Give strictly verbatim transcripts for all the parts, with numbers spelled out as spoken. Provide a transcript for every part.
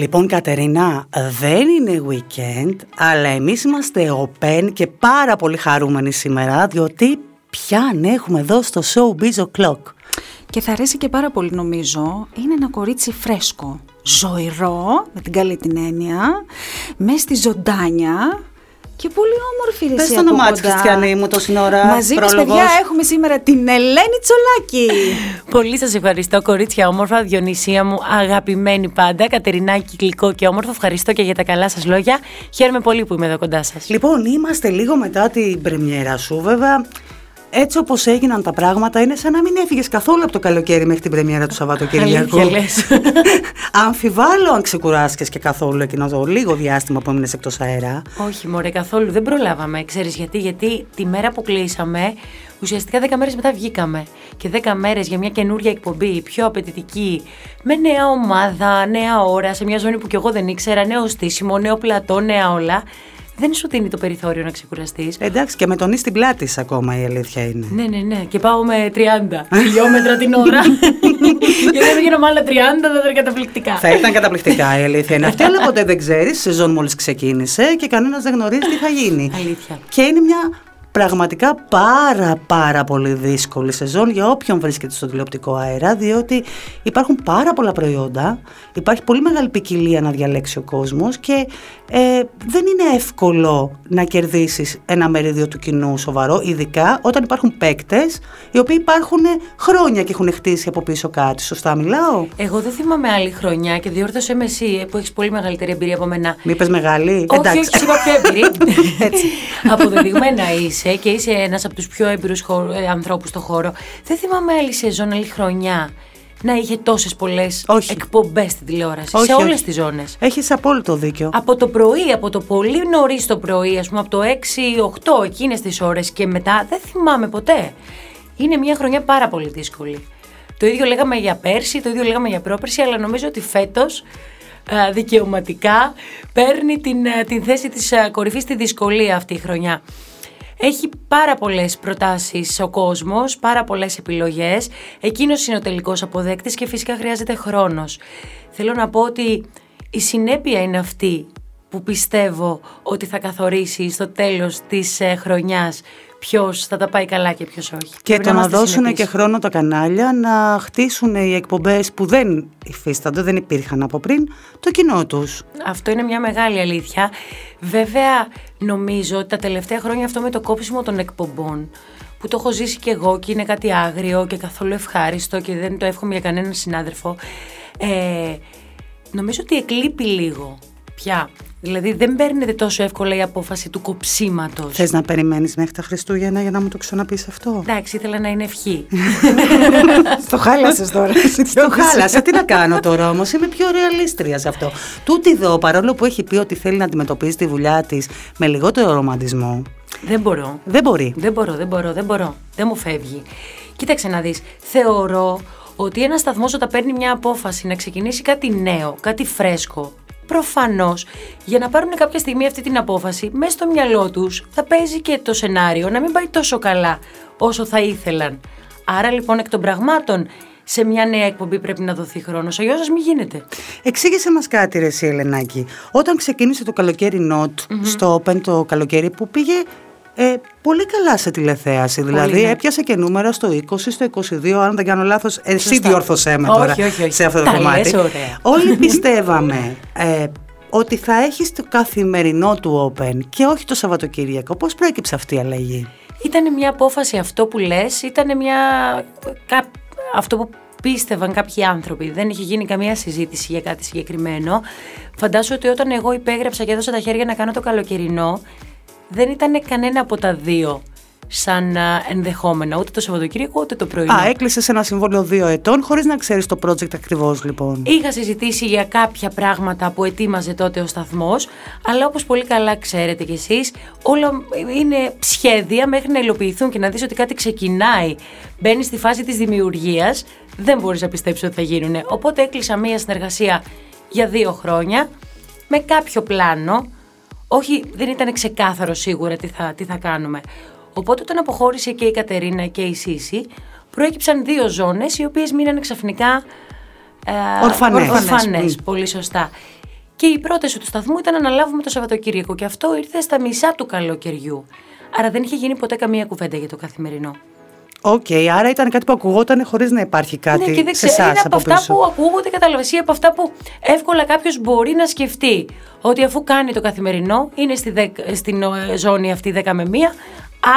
Λοιπόν, Κατερίνα, δεν είναι weekend, αλλά εμείς είμαστε open και πάρα πολύ χαρούμενοι σήμερα, διότι πιαν έχουμε εδώ στο show Biz O'Clock. Και θα αρέσει και πάρα πολύ, νομίζω. Είναι ένα κορίτσι φρέσκο, ζωηρό, με την καλή την έννοια, μέσα στη ζωντάνια. Και πολύ όμορφη ρεσία. Πες το όνομά της, Χριστιανή μου, τόση ώρα. Μαζί μας, παιδιά, έχουμε σήμερα την Ελένη Τσολάκη. Πολύ σας ευχαριστώ, κορίτσια όμορφα, Διονυσία μου, αγαπημένη πάντα. Κατερινάκη, γλυκό και όμορφο. Ευχαριστώ και για τα καλά σας λόγια. Χαίρομαι πολύ που είμαι εδώ κοντά σας. Λοιπόν, είμαστε λίγο μετά την πρεμιέρα σου, βέβαια. Έτσι όπως έγιναν τα πράγματα, είναι σαν να μην έφυγες καθόλου από το καλοκαίρι μέχρι την πρεμιέρα του Σαββατοκυριακού. Αμφιβάλλω αν ξεκουράστηκες και καθόλου εκείνο το λίγο διάστημα που έμεινες εκτός αέρα. Όχι, μωρέ, καθόλου. Δεν προλάβαμε. Ξέρεις γιατί, γιατί τη μέρα που κλείσαμε, ουσιαστικά δέκα μέρες μετά βγήκαμε. Και δέκα μέρες για μια καινούρια εκπομπή, πιο απαιτητική, με νέα ομάδα, νέα ώρα, σε μια ζώνη που κι εγώ δεν ήξερα, νέο στήσιμο, νέο πλατό, νέα όλα. Δεν σου δίνει το περιθώριο να ξεκουραστείς. Εντάξει, και με τον εις την πλάτη ακόμα η αλήθεια είναι. Ναι, ναι, ναι. Και πάω με τριάντα χιλιόμετρα την ώρα. Γιατί δεν γίνομαι άλλα τριάντα, θα ήταν καταπληκτικά. Θα ήταν καταπληκτικά η αλήθεια είναι αυτή, αλλά ποτέ δεν ξέρεις. Η σεζόν μόλις ξεκίνησε και κανένας δεν γνωρίζει τι θα γίνει. Αλήθεια. Και είναι μια πραγματικά πάρα πάρα πολύ δύσκολη σεζόν για όποιον βρίσκεται στον τηλεοπτικό αέρα, διότι υπάρχουν πάρα πολλά προϊόντα, υπάρχει πολύ μεγάλη ποικιλία να διαλέξει ο κόσμος και ε, δεν είναι εύκολο να κερδίσεις ένα μερίδιο του κοινού σοβαρό, ειδικά όταν υπάρχουν παίκτες οι οποίοι υπάρχουν χρόνια και έχουν χτίσει από πίσω κάτι. Σωστά μιλάω? Εγώ δεν θυμάμαι άλλη χρονιά και διόρθωσέ με εσύ που έχεις πολύ μεγαλύτερη εμπειρία από μένα. Μη είπες μεγάλη. Όχι, εντάξει. Όχι, είπα πιο εμπειρή. Αποδεδειγμένα είσαι. Και είσαι ένας από τους πιο έμπειρους ανθρώπους στον χώρο. Δεν θυμάμαι άλλη σεζόν, άλλη χρονιά να είχε τόσες πολλές εκπομπές στην τηλεόραση. Όχι, σε όλες όχι. τις ζώνες. Έχεις απόλυτο δίκιο. Από το πρωί, από το πολύ νωρίς το πρωί, ας πούμε από το έξι οκτώ εκείνες τις ώρες και μετά, δεν θυμάμαι ποτέ. Είναι μια χρονιά πάρα πολύ δύσκολη. Το ίδιο λέγαμε για πέρσι, το ίδιο λέγαμε για πρόπερσι, αλλά νομίζω ότι φέτος δικαιωματικά παίρνει την, την θέση της κορυφής στη δυσκολία αυτή η χρονιά. Έχει πάρα πολλές προτάσεις ο κόσμος, πάρα πολλές επιλογές. Εκείνος είναι ο τελικός αποδέκτης και φυσικά χρειάζεται χρόνος. Θέλω να πω ότι η συνέπεια είναι αυτή που πιστεύω ότι θα καθορίσει στο τέλος της χρονιάς ποιος θα τα πάει καλά και ποιος όχι. Και το να δώσουν και χρόνο τα κανάλια να χτίσουν οι εκπομπές που δεν υφίστανται, δεν υπήρχαν από πριν, το κοινό τους. Αυτό είναι μια μεγάλη αλήθεια. Βέβαια, νομίζω ότι τα τελευταία χρόνια αυτό με το κόψιμο των εκπομπών, που το έχω ζήσει και εγώ και είναι κάτι άγριο και καθόλου ευχάριστο και δεν το εύχομαι για κανέναν συνάδελφο, ε, νομίζω ότι εκλείπει λίγο πια. Δηλαδή δεν παίρνεται τόσο εύκολα η απόφαση του κοψίματος. Θες να περιμένεις μέχρι τα Χριστούγεννα για να μου το ξαναπείς αυτό? Εντάξει, ήθελα να είναι ευχή. Στο χάλασες τώρα. Στο χάλασα, τι να κάνω τώρα όμως, είμαι πιο ρεαλίστρια σε αυτό. Τούτη εδώ, παρόλο που έχει πει ότι θέλει να αντιμετωπίσει τη δουλειά της με λιγότερο ρομαντισμό. Δεν μπορώ. Δεν μπορεί. Δεν μπορώ, δεν μπορώ, δεν μπορώ. Δεν μου φεύγει. Κοίταξε να δεις, θεωρώ ότι ένας σταθμός όταν παίρνει μια απόφαση να ξεκινήσει κάτι νέο, κάτι φρέσκο, προφανώς, για να πάρουν κάποια στιγμή αυτή την απόφαση, μέσα στο μυαλό τους θα παίζει και το σενάριο να μην πάει τόσο καλά όσο θα ήθελαν. Άρα λοιπόν εκ των πραγμάτων σε μια νέα εκπομπή πρέπει να δοθεί χρόνος, αλλιώς σας μην γίνεται. Εξήγησε μας κάτι ρε εσύ Ελενάκη, όταν ξεκίνησε το καλοκαίρι Not mm-hmm. στο Open το καλοκαίρι που πήγε ε, πολύ καλά σε τηλεθέαση, δηλαδή πολύ, ναι. έπιασε και νούμερα στο είκοσι, στο είκοσι δύο, αν δεν κάνω λάθος, εσύ διόρθωσέ με τώρα όχι, όχι, όχι. σε αυτό το τα κομμάτι. Λες, όλοι πιστεύαμε ε, ότι θα έχεις το καθημερινό του Open και όχι το Σαββατοκύριακο. Πώς προέκυψε αυτή η αλλαγή? Ήταν μια απόφαση αυτό που λες, ήταν μια... Κα... αυτό που πίστευαν κάποιοι άνθρωποι, δεν είχε γίνει καμία συζήτηση για κάτι συγκεκριμένο. Φαντάσου ότι όταν εγώ υπέγραψα και έδωσα τα χέρια να κάνω το καλοκαιρινό, δεν ήταν κανένα από τα δύο σαν ενδεχόμενα, ούτε το Σαββατοκύριακο ούτε το πρωινό. Α, έκλεισες ένα συμβόλαιο δύο ετών χωρίς να ξέρεις το project ακριβώς λοιπόν. Είχα συζητήσει για κάποια πράγματα που ετοίμαζε τότε ο σταθμός, αλλά όπως πολύ καλά ξέρετε κι εσείς, όλα είναι σχέδια μέχρι να υλοποιηθούν και να δεις ότι κάτι ξεκινάει. Μπαίνεις στη φάση της δημιουργίας, δεν μπορείς να πιστέψεις ότι θα γίνουνε. Οπότε έκλεισα μία συνεργασία για δύο χρόνια με κάποιο πλάνο. Όχι, δεν ήταν ξεκάθαρο σίγουρα τι θα, τι θα κάνουμε. Οπότε όταν αποχώρησε και η Κατερίνα και η Σύση, προέκυψαν δύο ζώνες οι οποίες μείνανε ξαφνικά ε, ορφανές. ορφανές. Πολύ σωστά. Και η πρόταση του σταθμού ήταν να αναλάβουμε το Σαββατοκύριακο. Και αυτό ήρθε στα μισά του καλοκαιριού. Άρα δεν είχε γίνει ποτέ καμία κουβέντα για το καθημερινό. Οκ, okay, άρα ήταν κάτι που ακουγόταν χωρίς να υπάρχει κάτι. Ναι, και δεν ξέρω. Είναι από αυτά που ακούγονται, καταλαβαίνεις, από αυτά που εύκολα κάποιος μπορεί να σκεφτεί. Ότι αφού κάνει το καθημερινό, είναι στη δε, στην ζώνη αυτή δέκα με μία,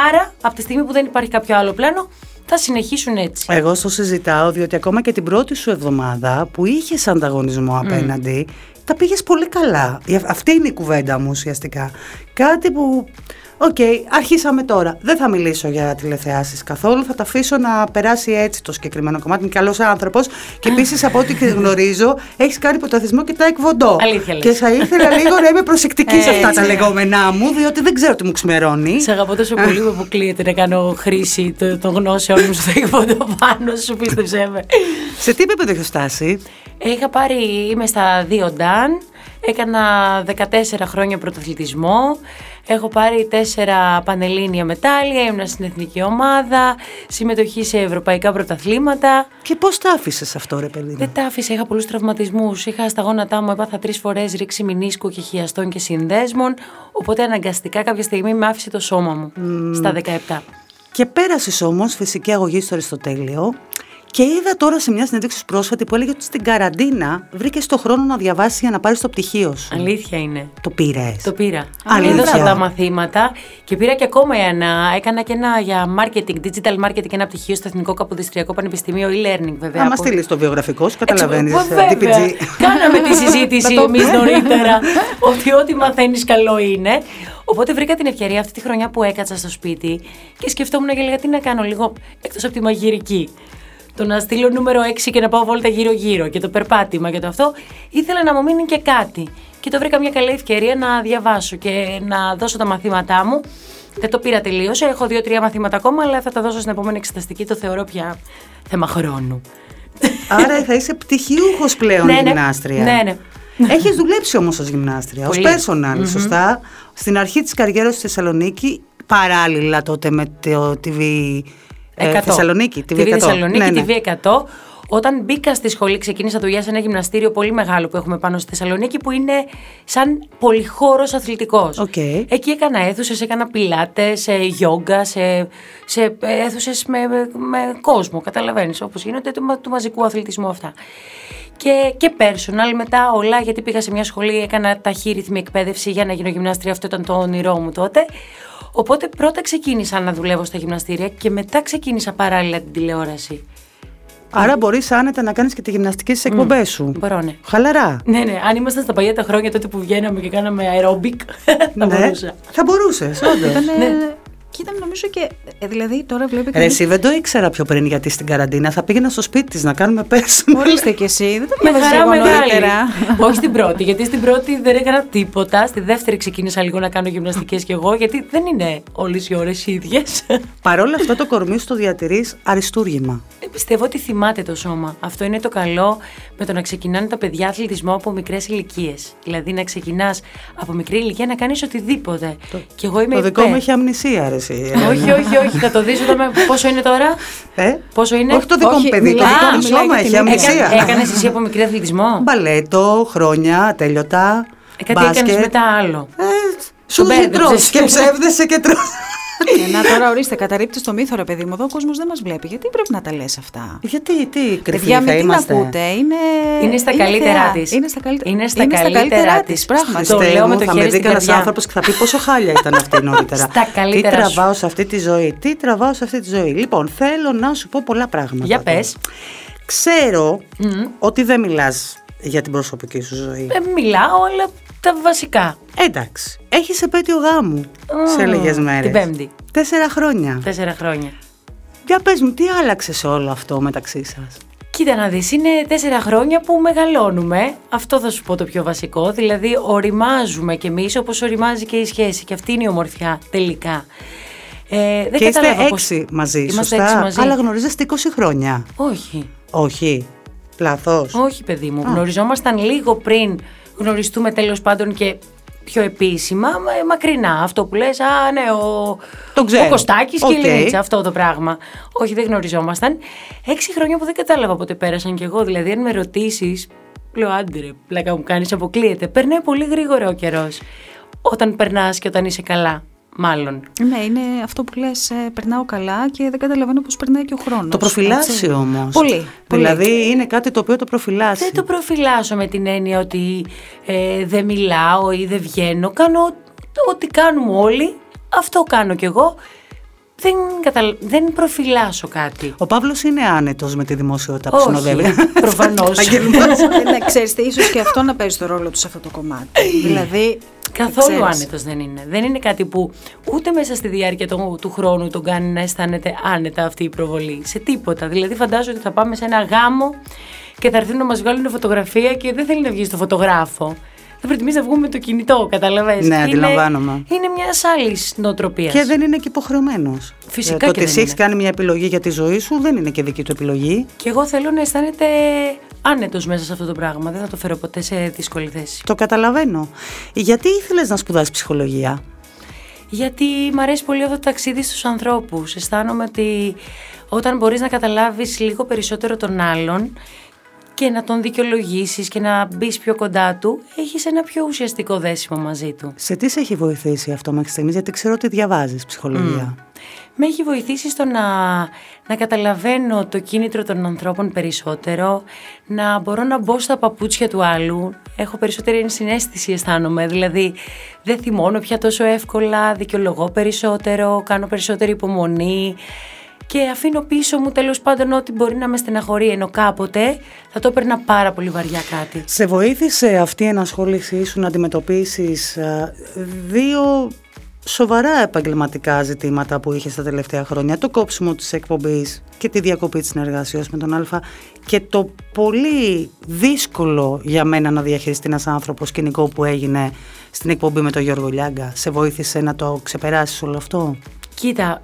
άρα από τη στιγμή που δεν υπάρχει κάποιο άλλο πλάνο, θα συνεχίσουν έτσι. Εγώ στο συζητάω, διότι ακόμα και την πρώτη σου εβδομάδα που είχες ανταγωνισμό απέναντι, mm. τα πήγες πολύ καλά. Αυτή είναι η κουβέντα μου ουσιαστικά. Κάτι που. Οκ, okay, αρχίσαμε τώρα. Δεν θα μιλήσω για τηλεθεάσεις καθόλου. Θα τα αφήσω να περάσει έτσι το συγκεκριμένο κομμάτι. Είναι καλός άνθρωπος. Και επίσης, από ό,τι γνωρίζω, έχεις κάνει ποταθισμό και τα εκβοντώ. Αλήθεια, και θα ήθελα λίγο να είμαι προσεκτική σε αυτά τα λεγόμενά μου, διότι δεν ξέρω τι μου ξημερώνει. Σε αγαπώ τόσο πολύ που αποκλείεται να κάνω χρήση των γνώσεων μου στο εκβοντό πάνω σου, πίστεψέ με. Σε τι επίπεδο έχω φτάσει? Είχα πάρει, είμαι στα δύο νταν. Έκανα δεκατέσσερα χρόνια πρωταθλητισμό. Έχω πάρει τέσσερα πανελλήνια μετάλλια, ήμουν στην εθνική ομάδα, συμμετοχή σε ευρωπαϊκά πρωταθλήματα. Και πώς τα άφησες αυτό, ρε παιδί? Δεν τα άφησα, είχα πολλούς τραυματισμούς. Είχα στα γόνατά μου, έπαθα τρεις φορές ρήξη μηνίσκου και χιαστών και συνδέσμων. Οπότε αναγκαστικά κάποια στιγμή με άφησε το σώμα μου mm. στα δεκαεπτά. Και πέρασες όμως φυσική αγωγή στο Αριστοτέλειο. Και είδα τώρα σε μια συνέντευξη πρόσφατη που έλεγε ότι στην καραντίνα βρήκες το χρόνο να διαβάσεις για να πάρεις το πτυχίο σου. Αλήθεια είναι. Το πήρες? Το πήρα. Αλήθεια. Έδωσα τα μαθήματα και πήρα και ακόμα ένα. Έκανα και ένα για marketing, digital marketing, ένα πτυχίο στο Εθνικό Καποδιστριακό Πανεπιστημίο e-learning, βέβαια. Αν μας στείλεις το βιογραφικό σου, καταλαβαίνεις. Βέβαια. Κάναμε τη συζήτηση εμείς νωρίτερα ότι ό,τι μαθαίνεις καλό είναι. Οπότε βρήκα την ευκαιρία αυτή τη χρονιά που έκατσα στο σπίτι και σκεφτόμουν και έλεγα τι να κάνω λίγο εκτός από τη μαγειρική. Το να στείλω νούμερο έξι και να πάω βόλτα γύρω-γύρω και το περπάτημα και το αυτό, ήθελα να μου μείνει και κάτι. Και το βρήκα μια καλή ευκαιρία να διαβάσω και να δώσω τα μαθήματά μου. Δεν το πήρα τελείως, έχω δύο-τρία μαθήματα ακόμα, αλλά θα τα δώσω στην επόμενη εξεταστική, το θεωρώ πια θέμα χρόνου. Άρα θα είσαι πτυχιούχος πλέον ναι, ναι. γυμνάστρια. Ναι, ναι. Έχεις δουλέψει όμως ως γυμνάστρια, ως personal, mm-hmm. σωστά. Στην αρχή της καριέρας στη Θεσσαλονίκη, παράλληλα τότε με το τι βι. Ε, Θεσσαλονίκη, τι βι εκατό. Θεσσαλονίκη, ναι, ναι. τι βι εκατό. Όταν μπήκα στη σχολή, ξεκίνησα δουλειά σε ένα γυμναστήριο πολύ μεγάλο που έχουμε πάνω στη Θεσσαλονίκη, που είναι σαν πολυχώρος αθλητικός. Okay. Εκεί έκανα αίθουσες, έκανα πιλάτες, γιόγκα, σε, σε αίθουσες με, με, με κόσμο. Καταλαβαίνεις, όπως γίνονται του, του μαζικού αθλητισμού αυτά. Και, και personal μετά όλα, γιατί πήγα σε μια σχολή, έκανα ταχύρυθμη εκπαίδευση για να γίνω γυμνάστρια. Αυτό ήταν το όνειρό μου τότε. Οπότε πρώτα ξεκίνησα να δουλεύω στα γυμναστήρια και μετά ξεκίνησα παράλληλα την τηλεόραση. Άρα μπορείς άνετα να κάνεις και τη γυμναστική στις εκπομπές mm. σου. Μπορώ, ναι. Χαλαρά. Ναι, ναι. Αν ήμασταν στα παλιά τα χρόνια τότε που βγαίναμε και κάναμε αερόμπικ, θα ναι. μπορούσα. Θα μπορούσες, όντως. Ήτανε... ναι. Και ήταν νομίζω και. Δηλαδή τώρα βλέπει κανείς. Εσύ δεν το ήξερα πιο πριν γιατί στην καραντίνα θα πήγαινα στο σπίτι της να κάνουμε personal. Ορίστε κι εσύ. Δεν το πήγαινα μεγαλύτερα. Όχι στην πρώτη, γιατί στην πρώτη δεν έκανα τίποτα. Στη δεύτερη ξεκίνησα λίγο να κάνω γυμναστικές κι εγώ, γιατί δεν είναι όλες οι ώρες οι ίδιες. Παρόλα αυτά το κορμί σου το διατηρείς αριστούργημα. Ε, πιστεύω ότι θυμάται το σώμα. Αυτό είναι το καλό με το να ξεκινάνε τα παιδιά αθλητισμό από μικρές ηλικίες. Δηλαδή να ξεκινάς από μικρή ηλικία να κάνεις οτιδήποτε. Το, και εγώ είμαι το δικό μου έχει αμνησία, ρε. όχι, όχι, όχι. Θα το δεις όταν. Πόσο είναι τώρα? Ε? Πόσο είναι? Όχι το δικό μου παιδί. Το δικό μου σώμα έχει αμνησία. Έκανες εσύ από μικρή αθλητισμό? Μπαλέτο, χρόνια, τέλειωτα. Ε, κάτι έκανες μετά άλλο. Ε, σου τρως και ψεύδεσαι και τρως. Να τώρα ορίστε, καταρρίπτεις το μύθο, ρε παιδί μου. Εδώ ο κόσμος δεν μας βλέπει. Γιατί πρέπει να τα λες αυτά? Γιατί, τι κρυφή θα είμαστε? Ακούτε, είναι... είναι στα είναι καλύτερά της. Είναι στα, καλ... είναι στα είναι καλύτερά της. Πράγματι. Το λέω με το χέρι στην καρδιά. Θα με δει ένας άνθρωπος και θα πει πόσο χάλια ήταν αυτή νωρίτερα. Στα καλύτερά σου. Τι τραβάω σε αυτή τη ζωή. Τι τραβάω σε αυτή τη ζωή. Λοιπόν, θέλω να σου πω πολλά πράγματα. Για πες. Ξέρω mm. ότι δεν μιλάς για την προσωπική σου ζωή. Ε, μιλάω, αλλά τα βασικά. Εντάξει. Έχεις επέτειο γάμου mm, σε λίγες μέρες. Την Πέμπτη. Τέσσερα χρόνια. Τέσσερα χρόνια. Για πες μου, τι άλλαξε σε όλο αυτό μεταξύ σας? Κοίτα να δεις, είναι τέσσερα χρόνια που μεγαλώνουμε. Αυτό θα σου πω το πιο βασικό. Δηλαδή, οριμάζουμε κι εμείς όπως οριμάζει και η σχέση. Και αυτή είναι η ομορφιά τελικά. Ε, δεν και είστε έξι πώς... μαζί, είμαστε σωστά. Έξι μαζί. Αλλά γνωρίζεστε είκοσι χρόνια. Όχι. Όχι. Λάθος. Όχι, παιδί μου. Α. Γνωριζόμασταν λίγο πριν γνωριστούμε τέλος πάντων και πιο επίσημα, μακρινά. Αυτό που λες, α, ναι, ο, ο Κωστάκης okay. και η Λίτσα, αυτό το πράγμα. Όχι, δεν γνωριζόμασταν. Έξι χρόνια που δεν κατάλαβα πότε πέρασαν κι εγώ. Δηλαδή, αν με ρωτήσεις Λέω, άντε ρε, πλάκα μου κάνεις, αποκλείεται. Περνάει πολύ γρήγορα ο καιρός. Όταν περνάς και όταν είσαι καλά, μάλλον. Ναι, είναι αυτό που λες, περνάω καλά και δεν καταλαβαίνω πώς περνάει και ο χρόνος. Το προφυλάσσει όμως. Πολύ. Δηλαδή πολύ. Είναι κάτι το οποίο το προφυλάσσει. Δεν το προφυλάσσω με την έννοια ότι ε, δεν μιλάω ή δεν βγαίνω. Κάνω ό,τι κάνουμε όλοι. Αυτό κάνω κι εγώ. Δεν, κατα... δεν προφυλάσσω κάτι. Ο Παύλος είναι άνετος με τη δημοσιότητα που συνοδεύει. Προφανώς. Ξέρετε, ίσως και αυτό να παίζει το ρόλο του σε αυτό το κομμάτι. Δηλαδή. Καθόλου άνετος δεν είναι. Δεν είναι κάτι που ούτε μέσα στη διάρκεια του, του χρόνου τον κάνει να αισθάνεται άνετα αυτή η προβολή. Σε τίποτα. Δηλαδή, φαντάζομαι ότι θα πάμε σε ένα γάμο και θα έρθουν να μας βγάλουν φωτογραφία και δεν θέλει να βγει στο φωτογράφο. Θα προτιμήσει να βγούμε με το κινητό, καταλαβαίνεις. Ναι, αντιλαμβάνομαι. Είναι, είναι μιας άλλης νοοτροπίας. Και δεν είναι και υποχρεωμένος. Φυσικά. Ε, το και ότι εσύ έχεις κάνει μια επιλογή για τη ζωή σου δεν είναι και δική του επιλογή. Και εγώ θέλω να αισθάνεται άνετος μέσα σε αυτό το πράγμα. Δεν θα το φέρω ποτέ σε δύσκολη θέση. Το καταλαβαίνω. Γιατί ήθελες να σπουδάσεις ψυχολογία? Γιατί μ' αρέσει πολύ αυτό το ταξίδι στους ανθρώπους. Αισθάνομαι ότι όταν μπορείς να καταλάβεις λίγο περισσότερο τον άλλον και να τον δικαιολογήσεις και να μπεις πιο κοντά του, έχεις ένα πιο ουσιαστικό δέσιμο μαζί του. Σε τι σε έχει βοηθήσει αυτό μέχρι στιγμής, γιατί ξέρω ότι διαβάζεις ψυχολογία? Mm. Με έχει βοηθήσει στο να, να καταλαβαίνω το κίνητρο των ανθρώπων περισσότερο, να μπορώ να μπω στα παπούτσια του άλλου, έχω περισσότερη ενσυναίσθηση αισθάνομαι, δηλαδή δεν θυμώνω πια τόσο εύκολα, δικαιολογώ περισσότερο, κάνω περισσότερη υπομονή. Και αφήνω πίσω μου τέλος πάντων ό,τι μπορεί να με στεναχωρεί, ενώ κάποτε θα το έπαιρνα πάρα πολύ βαριά κάτι. Σε βοήθησε αυτή η ενασχόλησή σου να αντιμετωπίσεις δύο σοβαρά επαγγελματικά ζητήματα που είχες τα τελευταία χρόνια? Το κόψιμο της εκπομπής και τη διακοπή της συνεργασίας με τον Α, και το πολύ δύσκολο για μένα να διαχειριστεί ένας άνθρωπος σκηνικό που έγινε στην εκπομπή με τον Γιώργο Λιάγκα. Σε βοήθησε να το ξεπεράσεις όλο αυτό? Κοίτα,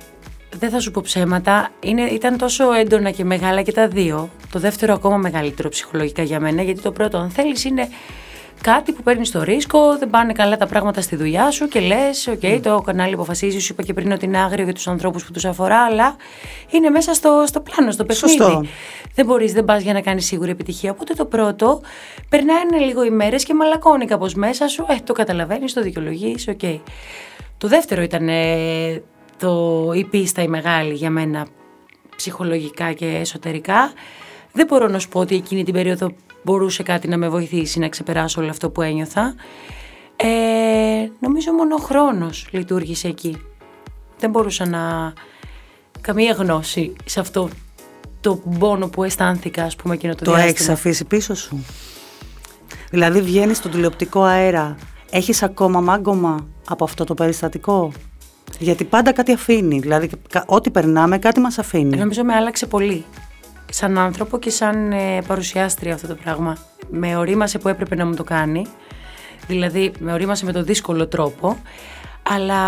δεν θα σου πω ψέματα, είναι, ήταν τόσο έντονα και μεγάλα και τα δύο. Το δεύτερο ακόμα μεγαλύτερο ψυχολογικά για μένα, γιατί το πρώτο, αν θέλεις, είναι κάτι που παίρνεις το ρίσκο, δεν πάνε καλά τα πράγματα στη δουλειά σου και λες, οκ, okay, το κανάλι αποφασίζει, σου είπα και πριν ότι είναι άγριο για τους ανθρώπους που τους αφορά, αλλά είναι μέσα στο, στο πλάνο, στο παιχνίδι. Σωστό. Δεν μπορείς, δεν πας για να κάνεις σίγουρη επιτυχία. Οπότε το πρώτο, περνάει λίγο ημέρες και μαλακώνει κάπως μέσα σου, ε, το καταλαβαίνεις, το δικαιολογείς, οκ. Okay. Το δεύτερο ήταν. Ε, Το, η πίστα η μεγάλη για μένα ψυχολογικά και εσωτερικά. Δεν μπορώ να σου πω ότι εκείνη την περίοδο μπορούσε κάτι να με βοηθήσει να ξεπεράσω όλο αυτό που ένιωθα. Ε, νομίζω μόνο ο χρόνος λειτουργήσε εκεί. Δεν μπορούσα να... καμία γνώση σε αυτό το πόνο που αισθάνθηκα, ας πούμε, εκείνο το, το διάστημα. Το έχεις αφήσει πίσω σου? Δηλαδή βγαίνεις στον τηλεοπτικό αέρα. Έχεις ακόμα μάγκωμα από αυτό το περιστατικό? Γιατί πάντα κάτι αφήνει, δηλαδή ό,τι περνάμε κάτι μας αφήνει. Νομίζω με άλλαξε πολύ, σαν άνθρωπο και σαν ε, παρουσιάστρια αυτό το πράγμα. Με ορίμασε που έπρεπε να μου το κάνει, δηλαδή με ορίμασε με το δύσκολο τρόπο, αλλά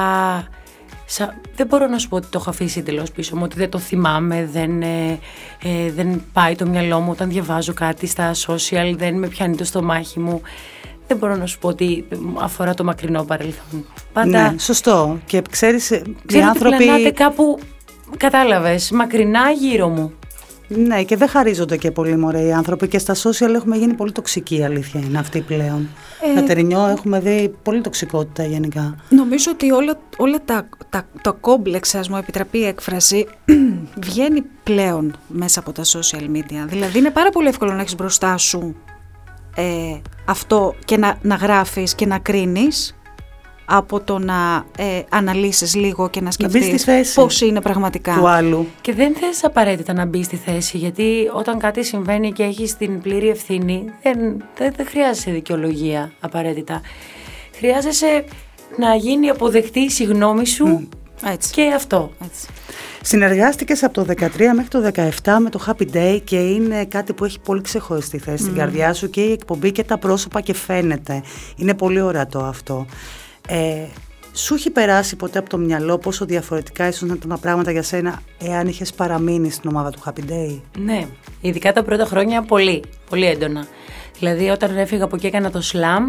σα, δεν μπορώ να σου πω ότι το έχω αφήσει εντελώς πίσω μου, ότι δεν το θυμάμαι, δεν, ε, ε, δεν πάει το μυαλό μου όταν διαβάζω κάτι στα social, δεν με πιάνει το στομάχι μου. Δεν μπορώ να σου πω ότι αφορά το μακρινό παρελθόν. Πάντα... Ναι, σωστό. Και ξέρεις, ξέρεις οι άνθρωποι... ότι πλανάτε κάπου, κατάλαβες, μακρινά γύρω μου. Ναι, και δεν χαρίζονται και πολύ μωρέ οι άνθρωποι. Και στα social έχουμε γίνει πολύ τοξικοί, η αλήθεια είναι αυτή πλέον. Ε... Κατερινιό, έχουμε δει πολύ τοξικότητα γενικά. Νομίζω ότι όλα, όλα τα, τα, το κόμπλεξ, ας μου επιτραπεί η έκφραση, βγαίνει πλέον μέσα από τα social media. Δηλαδή είναι πάρα πολύ εύκολο να έχεις μπροστά σου Ε, αυτό και να, να γράφεις και να κρίνεις, από το να ε, αναλύσεις λίγο και να σκεφτείς πώς είναι πραγματικά του άλλου. Και δεν θες απαραίτητα να μπεις στη θέση, γιατί όταν κάτι συμβαίνει και έχεις την πλήρη ευθύνη, δεν, δεν, δεν χρειάζεσαι δικαιολογία απαραίτητα. Χρειάζεσαι να γίνει αποδεκτή η συγγνώμη σου. Mm. Έτσι. Και αυτό. Έτσι. Συνεργάστηκες από το δεκατρία μέχρι το δεκαεπτά με το Happy Day και είναι κάτι που έχει πολύ ξεχωριστή θέση mm. στην καρδιά σου, και η εκπομπή και τα πρόσωπα, και φαίνεται. Είναι πολύ ορατό αυτό. Ε, σου έχει περάσει ποτέ από το μυαλό πόσο διαφορετικά ίσως να ήταν τα πράγματα για σένα εάν είχες παραμείνει στην ομάδα του Happy Day? Ναι, ειδικά τα πρώτα χρόνια πολύ, πολύ έντονα. Δηλαδή όταν έφυγα από εκεί έκανα το slam,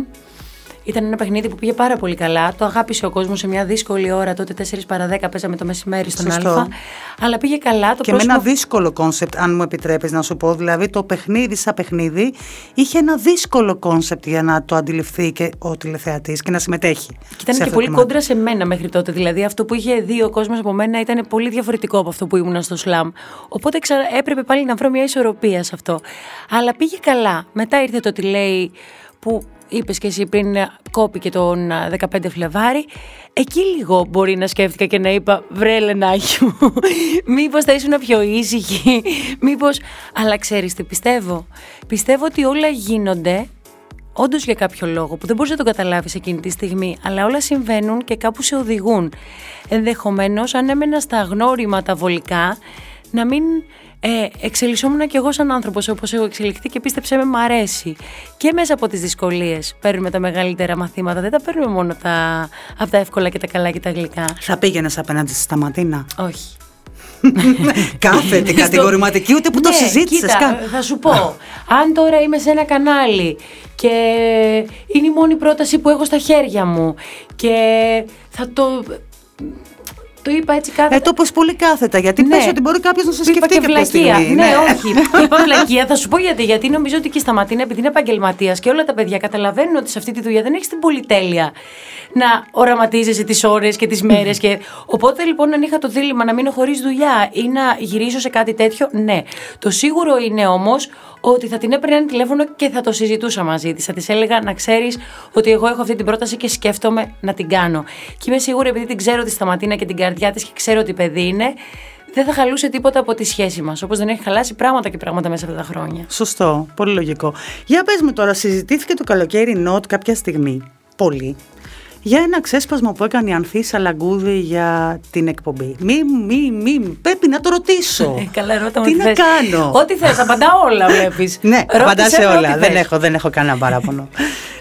Ήταν ένα παιχνίδι που πήγε πάρα πολύ καλά. Το αγάπησε ο κόσμος σε μια δύσκολη ώρα. Τότε τέσσερις παρά δέκα παίζαμε το μεσημέρι στον Αλφα. Αλλά πήγε καλά. Το και πρόσημο... με ένα δύσκολο κόνσεπτ, αν μου επιτρέπεις να σου πω. Δηλαδή, το παιχνίδι σαν παιχνίδι είχε ένα δύσκολο κόνσεπτ για να το αντιληφθεί και ο τηλεθεατής και να συμμετέχει. Και ήταν και πολύ κόντρα σε μένα μέχρι τότε. Δηλαδή, αυτό που είχε δει ο κόσμος από μένα ήταν πολύ διαφορετικό από αυτό που ήμουν στο σλαμ. Οπότε ξα... έπρεπε πάλι να βρω μια ισορροπία σε αυτό. Αλλά πήγε καλά. Μετά ήρθε το τι λέει που. Είπες και εσύ πριν, κόπηκε τον δεκαπέντε Φλεβάρι. Εκεί λίγο μπορεί να σκέφτηκα και να είπα, βρε Ελενάχη μου, μήπως θα ήσουν πιο ήσυχη, μήπως... Αλλά ξέρεις τι πιστεύω. Πιστεύω ότι όλα γίνονται, όντως για κάποιο λόγο, που δεν μπορείς να τον καταλάβεις εκείνη τη στιγμή, αλλά όλα συμβαίνουν και κάπου σε οδηγούν. Ενδεχομένως, αν έμενα στα αγνώρηματα βολικά, να μην... Ε, εξελισσόμουν και εγώ σαν άνθρωπος όπως έχω εξελιχθεί και πίστεψέ με μ' αρέσει. Και μέσα από τις δυσκολίες παίρνουμε τα μεγαλύτερα μαθήματα, δεν τα παίρνουμε μόνο τα, από τα εύκολα και τα καλά και τα γλυκά. Θα πήγαινες απέναντι στη Σταματίνα? Όχι. Κάθετη, κατηγορηματική, ούτε που ναι, το συζήτησες. Κοίτα, θα σου πω, αν τώρα είμαι σε ένα κανάλι και είναι η μόνη πρόταση που έχω στα χέρια μου και θα το... Το είπα έτσι κάθετα. Ε, το πω πολύ κάθετα, γιατί ναι. Πες ότι μπορεί κάποιος να σε σκεφτεί και αυτή τη στιγμή. Ναι, όχι. Είπα βλακεία, θα σου πω γιατί. Γιατί νομίζω ότι και η Σταματίνα, επειδή είναι επαγγελματίας και όλα τα παιδιά καταλαβαίνουν ότι σε αυτή τη δουλειά δεν έχεις την πολυτέλεια να οραματίζεσαι τις ώρες και τις μέρες. Και... Οπότε λοιπόν, αν είχα το δίλημμα να μείνω χωρίς δουλειά ή να γυρίσω σε κάτι τέτοιο, ναι. Το σίγουρο είναι όμως ότι θα την έπαιρνα ένα τηλέφωνο και θα το συζητούσα μαζί της. Θα της έλεγα να ξέρεις ότι εγώ έχω αυτή την πρόταση και σκέφτομαι να την κάνω. Και είμαι σίγουρη, επειδή την ξέρω τη Σταματίνα και την καρδιά της και ξέρω τι παιδί είναι, δεν θα χαλούσε τίποτα από τη σχέση μας. Όπως δεν έχει χαλάσει πράγματα και πράγματα μέσα αυτά τα χρόνια. Σωστό, πολύ λογικό. Για πες μου τώρα, συζητήθηκε το καλοκαίρι Νότ κάποια στιγμή, πολύ, για ένα ξέσπασμα που έκανε η Ανθίσα Λαγκούδη για την εκπομπή. Μη, μη, μη, πρέπει να το ρωτήσω. Ε, καλά, ρώτα μου τι να θες. Κάνω. Ό,τι θες, απαντά όλα, βλέπεις. Ναι, απαντά σε όλα. Δεν έχω, δεν έχω κανένα παράπονο.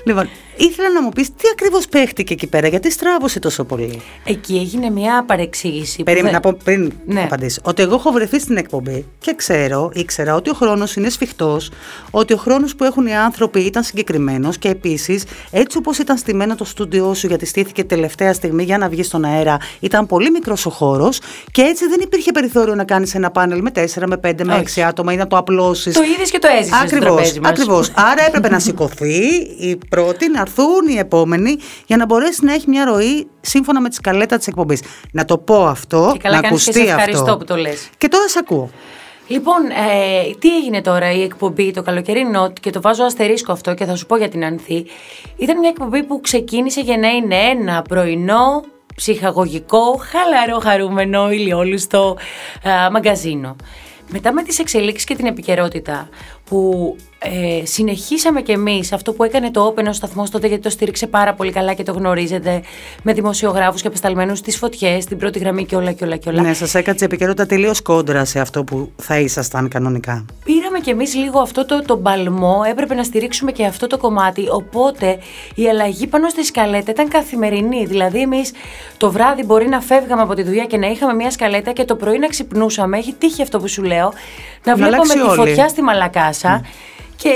Λοιπόν, ήθελα να μου πεις τι ακριβώς παίχτηκε εκεί πέρα, γιατί στράβωσε τόσο πολύ. Εκεί έγινε μια παρεξήγηση. Περίμενα που... να πω πριν ναι. απαντήσω. Ότι εγώ έχω βρεθεί στην εκπομπή και ξέρω, ήξερα ότι ο χρόνος είναι σφιχτός, ότι ο χρόνος που έχουν οι άνθρωποι ήταν συγκεκριμένος και επίσης έτσι όπως ήταν στημένο το στούντιό σου, γιατί στήθηκε τελευταία στιγμή για να βγει στον αέρα, ήταν πολύ μικρός ο χώρος και έτσι δεν υπήρχε περιθώριο να κάνεις ένα πάνελ με τέσσερα, με πέντε, με έξι άτομα ή να το απλώσεις. Το είδες και το έζησες. Ακριβώς. Ακριβώς. Άρα έπρεπε να σηκωθεί η πρώτη, να έρθουν οι επόμενοι για να μπορέσει να έχει μια ροή σύμφωνα με τη σκαλέτα της εκπομπής. Να το πω αυτό, να ακουστεί αυτό. Και καλά κάνεις και σε ευχαριστώ που το λες. Και τώρα σε ακούω. Λοιπόν, ε, τι έγινε τώρα η εκπομπή, το καλοκαιρινό, και το βάζω αστερίσκο αυτό και θα σου πω για την Ανθή. Ήταν μια εκπομπή που ξεκίνησε για να είναι ένα πρωινό, ψυχαγωγικό, χαλαρό, χαρούμενο, ηλιόλουστο ε, μαγκαζίνο. Μετά με τις εξελίξεις και την επικαιρότητα που ε, συνεχίσαμε κι εμείς αυτό που έκανε το Open ο σταθμός τότε, γιατί το στήριξε πάρα πολύ καλά και το γνωρίζετε, με δημοσιογράφους και απεσταλμένους στις φωτιές, στην πρώτη γραμμή και όλα και όλα και όλα. Ναι, σας έκατσε επικαιρότητα τελείως κόντρα σε αυτό που θα ήσασταν κανονικά. Πήραμε κι εμείς λίγο αυτό το, το μπαλμό, έπρεπε να στηρίξουμε και αυτό το κομμάτι, οπότε η αλλαγή πάνω στη σκαλέτα ήταν καθημερινή. Δηλαδή, εμείς το βράδυ μπορεί να φεύγαμε από τη δουλειά και να είχαμε μια σκαλέτα και το πρωί να ξυπνούσαμε. Έχει τύχει αυτό που σου λέω, να βλέπουμε τη φωτιά στη Μαλακάσα. Mm. Και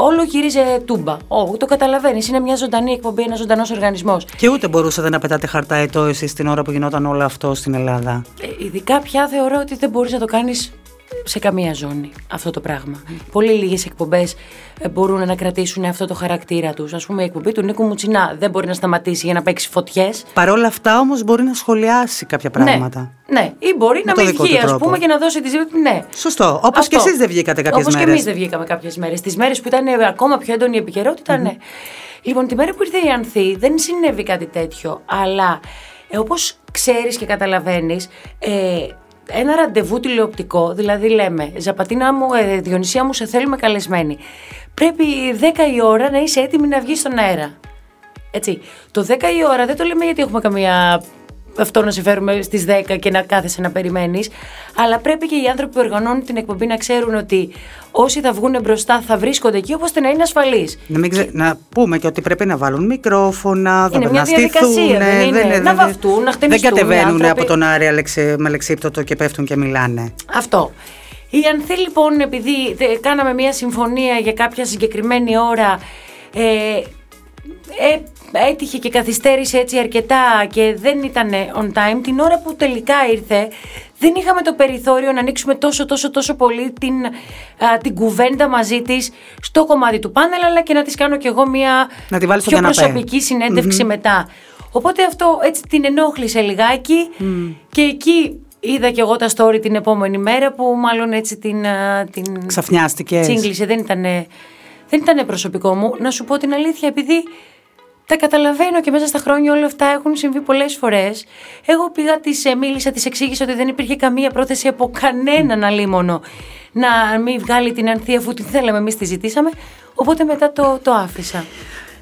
όλο γύριζε τούμπα. Oh, το καταλαβαίνεις, είναι μια ζωντανή εκπομπή, ένας ζωντανός οργανισμός. Και ούτε μπορούσατε να πετάτε χαρταετό εσείς την ώρα που γινόταν όλο αυτό στην Ελλάδα. Ε, ειδικά πια θεωρώ ότι δεν μπορείς να το κάνεις σε καμία ζώνη αυτό το πράγμα. Mm. Πολύ λίγες εκπομπές μπορούν να κρατήσουν αυτό το χαρακτήρα τους. Ας πούμε, η εκπομπή του Νίκου Μουτσινά δεν μπορεί να σταματήσει για να παίξει φωτιές. Παρ' όλα αυτά όμως μπορεί να σχολιάσει κάποια πράγματα. Ναι, ναι. Ή μπορεί με να μην βγει, ας πούμε, και να δώσει τη ζήτηση. Ναι. Σωστό. Όπως και εσείς δεν βγήκατε κάποιες μέρες. Όπως και εμείς δεν βγήκαμε κάποιες μέρες. Τις μέρες που ήταν ακόμα πιο έντονη η επικαιρότητα, mm-hmm. ναι. Λοιπόν, τη μέρα που ήρθε η Ανθή δεν συνέβη κάτι τέτοιο, αλλά ε, όπως ξέρεις και καταλαβαίνεις. Ε, Ένα ραντεβού τηλεοπτικό, δηλαδή λέμε Ζαπατίνα μου, ε, Διονυσία μου, σε θέλουμε καλεσμένη. Πρέπει δέκα η ώρα να είσαι έτοιμη να βγεις στον αέρα. Έτσι. Το δέκα η ώρα δεν το λέμε γιατί έχουμε καμία. Αυτό να συμφέρουμε στις δέκα και να κάθεσαι να περιμένεις. Αλλά πρέπει και οι άνθρωποι που οργανώνουν την εκπομπή να ξέρουν ότι όσοι θα βγουν μπροστά θα βρίσκονται εκεί, ώστε να είναι ασφαλείς. Να, μην ξε... και... να πούμε και ότι πρέπει να βάλουν μικρόφωνα, θα πρέπει να στηθούν, να βαφτούν, να χτενιστούν. Δεν κατεβαίνουν άνθρωποι από τον Άρη με αλεξίπτωτο και πέφτουν και μιλάνε. Αυτό. Η Ανθή λοιπόν, επειδή κάναμε μια συμφωνία για κάποια συγκεκριμένη ώρα, ε, ε, έτυχε και καθυστέρησε έτσι αρκετά και δεν ήταν on time. Την ώρα που τελικά ήρθε δεν είχαμε το περιθώριο να ανοίξουμε τόσο τόσο τόσο πολύ την, α, την κουβέντα μαζί της στο κομμάτι του πάνελ, αλλά και να της κάνω κι εγώ μια πιο προσωπική συνέντευξη mm-hmm. μετά. Οπότε αυτό έτσι την ενόχλησε λιγάκι mm. και εκεί είδα κι εγώ τα story την επόμενη μέρα που μάλλον έτσι την, την ξαφνιάστηκες. Τσίγκλισε, δεν ήταν, δεν ήταν προσωπικό μου. Να σου πω την αλήθεια, επειδή τα καταλαβαίνω και μέσα στα χρόνια όλα αυτά έχουν συμβεί πολλές φορές. Εγώ πήγα, της μίλησα, της εξήγησα ότι δεν υπήρχε καμία πρόθεση από κανέναν αλίμονο να μην βγάλει την Ανθία, αφού την θέλαμε, εμείς τη ζητήσαμε. Οπότε μετά το, το άφησα.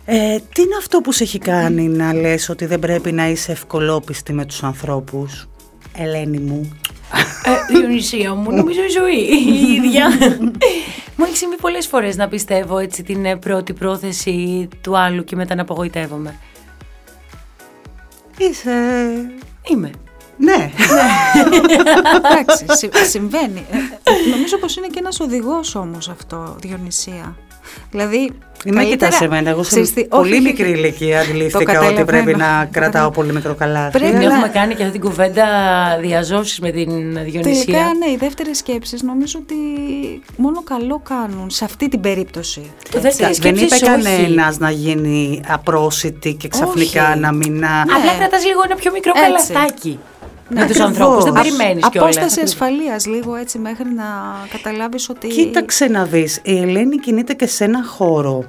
Ε, τι είναι αυτό που σε έχει κάνει να λες ότι δεν πρέπει να είσαι ευκολόπιστη με τους ανθρώπους, Ελένη μου? Ε, Διονυσία μου, νομίζω η ζωή η ίδια. Μου έχει συμβεί πολλές φορές να πιστεύω έτσι την πρώτη πρόθεση του άλλου και μετά να απογοητεύομαι. Είσαι... Είμαι. Ναι. Εντάξει, συμβαίνει. Νομίζω πως είναι και ένας οδηγός όμως αυτό, Διονυσία. Δηλαδή, με κοιτάς εμένα, εγώ σε Ξυστη... πολύ όχι, μικρή ηλικία αντιλήφθηκα ότι πρέπει να κρατάω πολύ μικρό καλάθι. Πρέπει να έχουμε κάνει και αυτή την κουβέντα διαζώσεις με την Διονυσία. Τελικά, ναι, οι δεύτερες σκέψεις νομίζω ότι μόνο καλό κάνουν σε αυτή την περίπτωση. Το δεύτερη δεν είπε κανένας να γίνει απρόσιτη και ξαφνικά όχι. να μην. Ναι. Απλά κρατάς λίγο ένα πιο μικρό έτσι. Καλαθάκι. Με τους ανθρώπους, δεν περιμένεις κιόλας. Απόσταση ασφαλείας λίγο έτσι μέχρι να καταλάβεις ότι... Κοίταξε να δεις, η Ελένη κινείται και σε έναν χώρο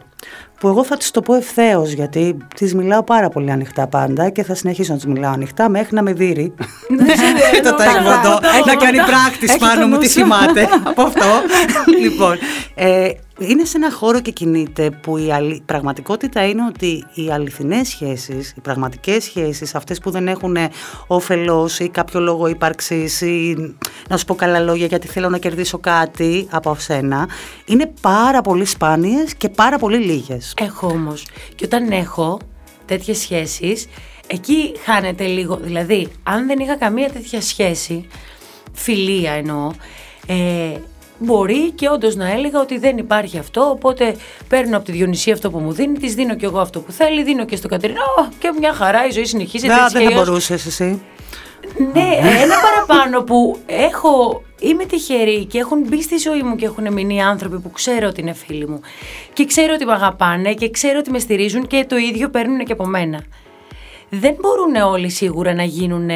που εγώ θα της το πω ευθέως, γιατί της μιλάω πάρα πολύ ανοιχτά πάντα και θα συνεχίσω να της μιλάω ανοιχτά μέχρι να με δείρει. Το τέκνοντο, να κάνει πράκτης πάνω μου, τι θυμάται από αυτό. Λοιπόν, είναι σε ένα χώρο και κινείται που η πραγματικότητα είναι ότι οι αληθινές σχέσεις, οι πραγματικές σχέσεις, αυτές που δεν έχουν όφελος ή κάποιο λόγο ύπαρξης ή να σου πω καλά λόγια γιατί θέλω να κερδίσω κάτι από σένα, είναι πάρα πολύ σπάνιες και πάρα πολύ λίγες. Έχω όμως. Και όταν έχω τέτοιες σχέσεις, εκεί χάνεται λίγο. Δηλαδή, αν δεν είχα καμία τέτοια σχέση, φιλία εννοώ, ε, μπορεί και όντως να έλεγα ότι δεν υπάρχει αυτό, οπότε παίρνω από τη Διονυσία αυτό που μου δίνει, της δίνω και εγώ αυτό που θέλει, δίνω και στον Κατερινό και μια χαρά η ζωή συνεχίζεται. Να, δεν θα μπορούσες εσύ. Ναι, ένα παραπάνω που έχω, είμαι τυχερή και έχουν μπει στη ζωή μου και έχουν μείνει άνθρωποι που ξέρω ότι είναι φίλοι μου και ξέρω ότι με αγαπάνε και ξέρω ότι με στηρίζουν και το ίδιο παίρνουν και από μένα. Δεν μπορούν όλοι σίγουρα να γίνουν,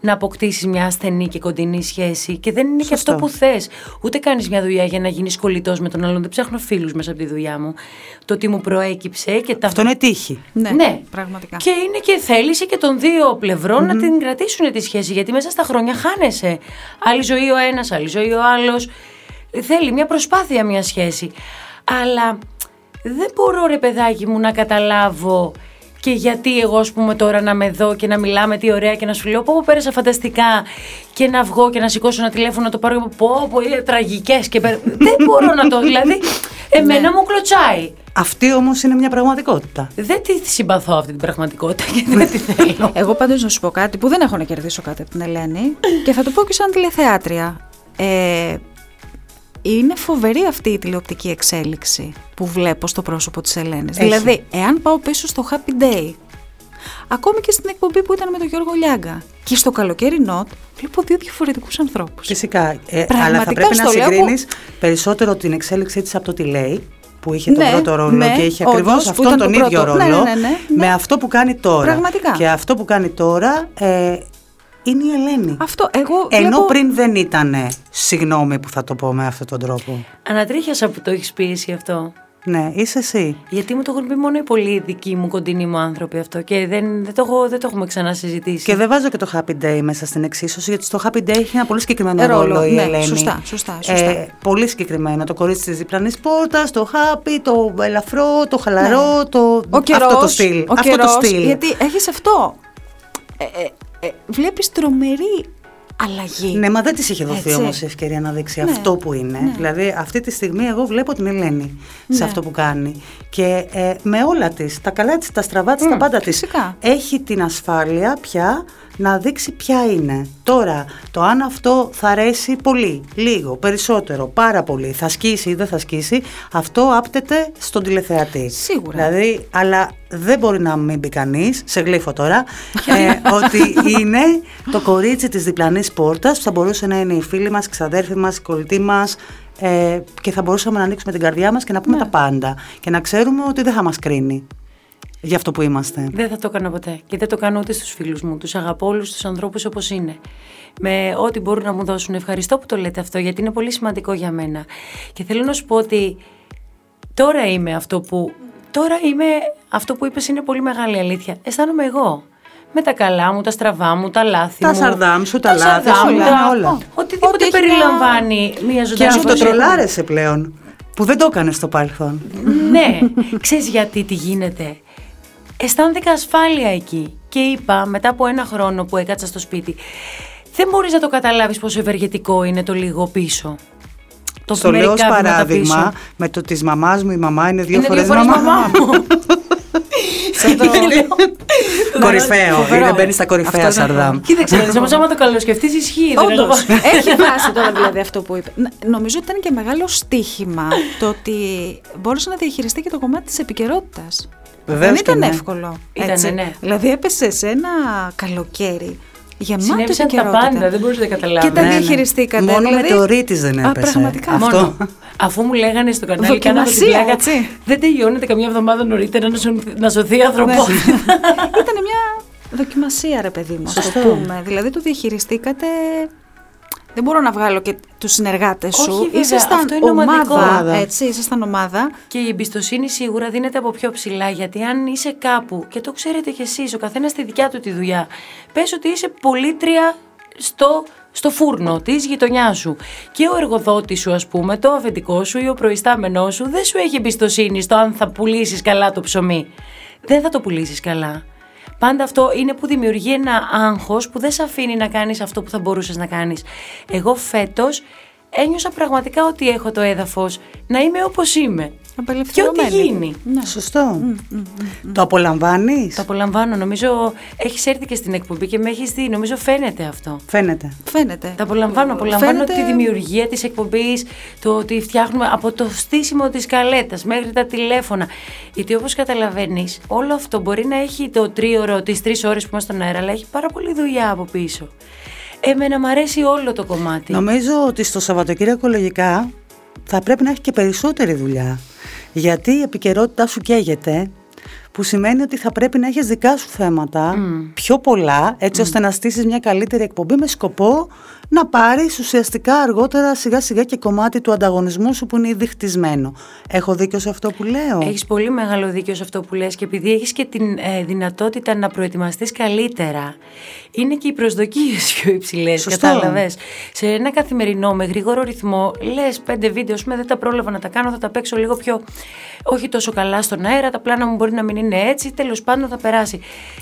να αποκτήσεις μια ασθενή και κοντινή σχέση και δεν είναι και αυτό που θες. Ούτε κάνεις μια δουλειά για να γίνεις κολλητός με τον άλλον. Δεν ψάχνω φίλους μέσα από τη δουλειά μου. Το τι μου προέκυψε και τα... Αυτό είναι τύχη. Ναι, ναι, πραγματικά. Και είναι και θέληση και των δύο πλευρών mm-hmm. να την κρατήσουν τη σχέση, γιατί μέσα στα χρόνια χάνεσαι. Άλλη ζωή ο ένας, άλλη ζωή ο άλλος. Θέλει μια προσπάθεια μια σχέση. Αλλά δεν μπορώ, ρε παιδάκι μου, να καταλάβω. Και γιατί εγώ, ας πούμε, τώρα να με δω και να μιλάμε τι ωραία και να σου λέω πω πω πέρασα φανταστικά και να βγω και να σηκώσω ένα τηλέφωνο να το πάρω και πω πω είναι τραγικές και πέρα. Δεν μπορώ να το, δηλαδή εμένα μου κλωτσάει. Αυτή όμως είναι μια πραγματικότητα. Δεν τη συμπαθώ αυτή την πραγματικότητα και δεν τη θέλω. Εγώ πάντως να σου πω κάτι που δεν έχω να κερδίσω κάτι από την Ελένη και θα το πω και σαν τηλεθεάτρια. Ε, Είναι φοβερή αυτή η τηλεοπτική εξέλιξη που βλέπω στο πρόσωπο της Ελένης. Έχει. Δηλαδή, εάν πάω πίσω στο Happy Day, ακόμη και στην εκπομπή που ήταν με τον Γιώργο Λιάγκα και στο καλοκαιρινό, βλέπω δύο διαφορετικούς ανθρώπους. Φυσικά, ε, αλλά θα πρέπει να συγκρίνεις που... περισσότερο την εξέλιξή της από το τι λέει, που είχε τον ναι, πρώτο ρόλο ναι, και είχε ακριβώς αυτόν τον πρώτο. ίδιο ρόλο, ναι, ναι, ναι, ναι, με ναι. αυτό που κάνει τώρα. Πραγματικά. Και αυτό που κάνει τώρα... Ε, είναι η Ελένη. Αυτό εγώ βλέπω... Ενώ πριν δεν ήτανε, συγγνώμη που θα το πω με αυτόν τον τρόπο. Ανατρίχιασα που το έχεις πει εσύ αυτό. Ναι, είσαι εσύ. Γιατί μου το έχουν πει μόνο οι πολύ δικοί μου, κοντινοί μου άνθρωποι αυτό και δεν, δεν, το, έχω, δεν το έχουμε ξανασυζητήσει. Και δεν βάζω και το Happy Day μέσα στην εξίσωση, γιατί στο Happy Day έχει ένα πολύ συγκεκριμένο ρόλο, ρόλο η ναι, Ελένη. Σωστά, σωστά. σωστά. Ε, πολύ συγκεκριμένο. Το κορίτσι της διπλανής πόρτας, το happy, το ελαφρό, το χαλαρό, ναι. το... Ο καιρός, αυτό το στυλ. Ο καιρός, αυτό το στυλ. Γιατί έχεις αυτό. Ε, ε, Ε, βλέπεις τρομερή αλλαγή. Ναι, μα δεν της είχε δοθεί όμως η ευκαιρία να δείξει ναι. αυτό που είναι. Ναι. Δηλαδή, αυτή τη στιγμή εγώ βλέπω την Ελένη ναι. σε αυτό που κάνει. Και ε, με όλα της, τα καλά της, τα στραβά της, mm, τα πάντα της. Έχει την ασφάλεια πια να δείξει ποια είναι. Τώρα, το αν αυτό θα αρέσει πολύ, λίγο, περισσότερο, πάρα πολύ, θα σκίσει ή δεν θα σκίσει, αυτό άπτεται στον τηλεθεατή. Σίγουρα. Δηλαδή, αλλά δεν μπορεί να μην πει κανείς, σε γλύφω τώρα, ε, ότι είναι το κορίτσι της διπλανής πόρτας που θα μπορούσε να είναι η φίλη μας, η ξαδέρφη μας, η κολλητή μας, ε, και θα μπορούσαμε να ανοίξουμε την καρδιά μας και να πούμε ναι. τα πάντα. Και να ξέρουμε ότι δεν θα μας κρίνει. Για αυτό που είμαστε. Δεν θα το κάνω ποτέ. Και δεν το κάνω ούτε στους φίλους μου. Τους αγαπώ όλους τους ανθρώπους όπως είναι. Με ό,τι μπορούν να μου δώσουν. Ευχαριστώ που το λέτε αυτό, γιατί είναι πολύ σημαντικό για μένα. Και θέλω να σου πω ότι τώρα είμαι αυτό που. Τώρα είμαι αυτό που είπες, είναι πολύ μεγάλη αλήθεια. Αισθάνομαι εγώ. Με τα καλά μου, τα στραβά μου, τα λάθη μου. Τα σαρδάμ σου, τα λάθη σου, όλα. Οτιδήποτε περιλαμβάνει μια ζωή. Και αυτό τρολάρεσαι πλέον. Που δεν το έκανες στο παρελθόν. Ναι. Ξέρεις γιατί τι γίνεται. Αισθάνθηκα ασφάλεια εκεί και είπα μετά από ένα χρόνο που έκατσα στο σπίτι, δεν μπορείς να το καταλάβεις πόσο ευεργετικό είναι το λίγο πίσω. Το στο λέω ως παράδειγμα πίσω. Με το της μαμάς μου, η μαμά είναι δύο είναι φορές, δύο φορές μαμά, μαμά μου. Σε το... κορυφαίο, είναι μπαίνει στα κορυφαία Σαρδάμ. Κοίταξε, όμως άμα το καλοσκεφτείς ισχύει. Όντως, έχει βάση τώρα δηλαδή αυτό που είπε. Νομίζω ότι ήταν και μεγάλο στίχημα το ότι μπορούσε να διαχειριστεί και το κομμάτι της επικαιρότητας. Δεν ήταν ναι. εύκολο. Ήτανε, ναι. Δηλαδή έπεσε σε ένα καλοκαίρι. Συνέβησαν τα πάντα, δεν μπορούσα να καταλάβω. Και τα διαχειριστήκατε. Μόνο δηλαδή... με το ρίτης δεν έπεσε. Α, πραγματικά. Αυτό. Μόνο. Αφού μου λέγανε στο κανάλι και να πλάκα, δεν τελειώνεται καμιά εβδομάδα νωρίτερα να σωθεί η ανθρωπότητα. Ήταν μια δοκιμασία, ρε παιδί μου. Σωστό. Πούμε. Δηλαδή το διαχειριστήκατε. Δεν μπορώ να βγάλω και τους συνεργάτες σου. Όχι, βέβαια, ήσασταν αυτό είναι ομάδα, έτσι, ήσασταν ομάδα. Και η εμπιστοσύνη σίγουρα δίνεται από πιο ψηλά, γιατί αν είσαι κάπου, και το ξέρετε κι εσείς, ο καθένας στη δικιά του τη δουλειά, πες ότι είσαι πολίτρια στο, στο φούρνο της γειτονιάς σου. Και ο εργοδότης σου, ας πούμε, το αφεντικό σου ή ο προϊστάμενός σου, δεν σου έχει εμπιστοσύνη στο αν θα πουλήσεις καλά το ψωμί. Δεν θα το πουλήσεις καλά. Πάντα αυτό είναι που δημιουργεί ένα άγχος που δεν σε αφήνει να κάνεις αυτό που θα μπορούσες να κάνεις. Εγώ φέτος ένιωσα πραγματικά ότι έχω το έδαφος να είμαι όπως είμαι. Και ό,τι γίνει. Ναι. Σωστό. Mm, mm, mm. Το απολαμβάνεις. Το απολαμβάνω. Νομίζω έχεις έρθει και στην εκπομπή και με έχεις δει. Νομίζω φαίνεται αυτό. Φαίνεται. Φαίνεται. Το απολαμβάνω. Απολαμβάνω φαίνεται... τη δημιουργία της εκπομπής, το ότι φτιάχνουμε από το στήσιμο της καλέτας μέχρι τα τηλέφωνα. Γιατί όπως καταλαβαίνεις, όλο αυτό μπορεί να έχει το τρίωρο, τις τρεις ώρες που είμαστε στον αέρα, αλλά έχει πάρα πολύ δουλειά από πίσω. Εμένα μου αρέσει όλο το κομμάτι. Νομίζω ότι στο Σαββατοκύριακο λογικά θα πρέπει να έχει και περισσότερη δουλειά. Γιατί η επικαιρότητά σου καίγεται, που σημαίνει ότι θα πρέπει να έχεις δικά σου θέματα mm. πιο πολλά, έτσι mm. ώστε να στήσεις μια καλύτερη εκπομπή με σκοπό να πάρεις ουσιαστικά αργότερα σιγά σιγά και κομμάτι του ανταγωνισμού σου που είναι ήδη χτισμένο. Έχω δίκιο σε αυτό που λέω. Έχεις πολύ μεγάλο δίκιο σε αυτό που λες, και επειδή έχεις και την ε, δυνατότητα να προετοιμαστείς καλύτερα, είναι και οι προσδοκίες πιο υψηλές. Κατάλαβες. Σε ένα καθημερινό με γρήγορο ρυθμό, λες πέντε βίντεο, ας πούμε, δεν τα πρόλαβα να τα κάνω, θα τα παίξω λίγο πιο. Όχι τόσο καλά στον αέρα, τα πλάνα μου μπορεί να μην είναι έτσι, τέλος πάντων θα περάσει.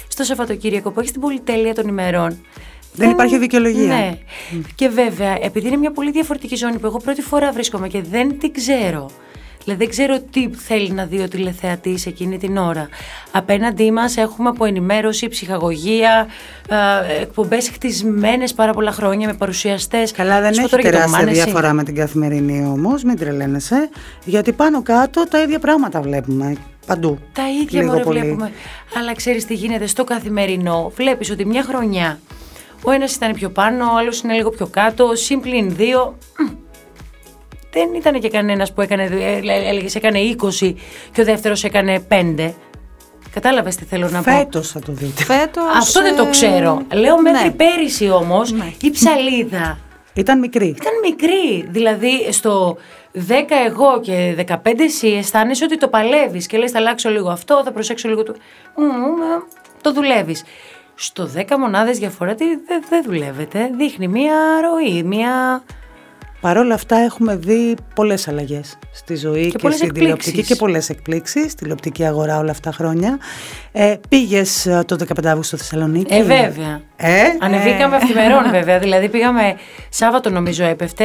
Στο Σαββατοκύριακο που έχεις την πολυτέλεια των ημερών. Δεν υπάρχει δικαιολογία. Ναι. Mm. Και βέβαια, επειδή είναι μια πολύ διαφορετική ζώνη που εγώ πρώτη φορά βρίσκομαι και δεν την ξέρω. Δηλαδή δεν ξέρω τι θέλει να δει ο τηλεθεατής εκείνη την ώρα. Απέναντί μας έχουμε από ενημέρωση, ψυχαγωγία, εκπομπές χτισμένες πάρα πολλά χρόνια με παρουσιαστές. Καλά, δεν έχει τεράστια διαφορά με την καθημερινή όμως, μην τρελαίνεσαι, γιατί πάνω κάτω τα ίδια πράγματα βλέπουμε. Παντού. Τα ίδια μόνο βλέπουμε. Αλλά ξέρεις τι γίνεται στο καθημερινό. Βλέπεις ότι μια χρονιά ο ένας ήταν πιο πάνω, ο άλλος είναι λίγο πιο κάτω, συμπλην δύο. Δεν ήταν και κανένας που έκανε, έλεγες, έκανε είκοσι και ο δεύτερος έκανε πέντε. Κατάλαβες τι θέλω να πω. Φέτος θα το δείτε. Φέτος, αυτό ε... δεν το ξέρω. Λέω μέχρι ναι. πέρυσι όμως ναι. η ψαλίδα. Ήταν μικρή. Ήταν μικρή. Δηλαδή στο δέκα εγώ και δεκαπέντε εσύ αισθάνεσαι ότι το παλεύεις και λες θα αλλάξω λίγο αυτό, θα προσέξω λίγο το... Το δουλεύεις. Στο δέκα μονάδες διαφορά δεν δε δουλεύετε. Δείχνει μία ροή, μία... Παρ' όλα αυτά έχουμε δει πολλές αλλαγές στη ζωή και, και στην τηλεοπτική και πολλές εκπλήξεις, τηλεοπτική αγορά όλα αυτά χρόνια. Ε, πήγες το δεκαπέντε Αυγούστου στη Θεσσαλονίκη. Ε, βέβαια. Ε, Ανεβήκαμε ε. Αυθημερών βέβαια, δηλαδή πήγαμε Σάββατο νομίζω έπεφτε,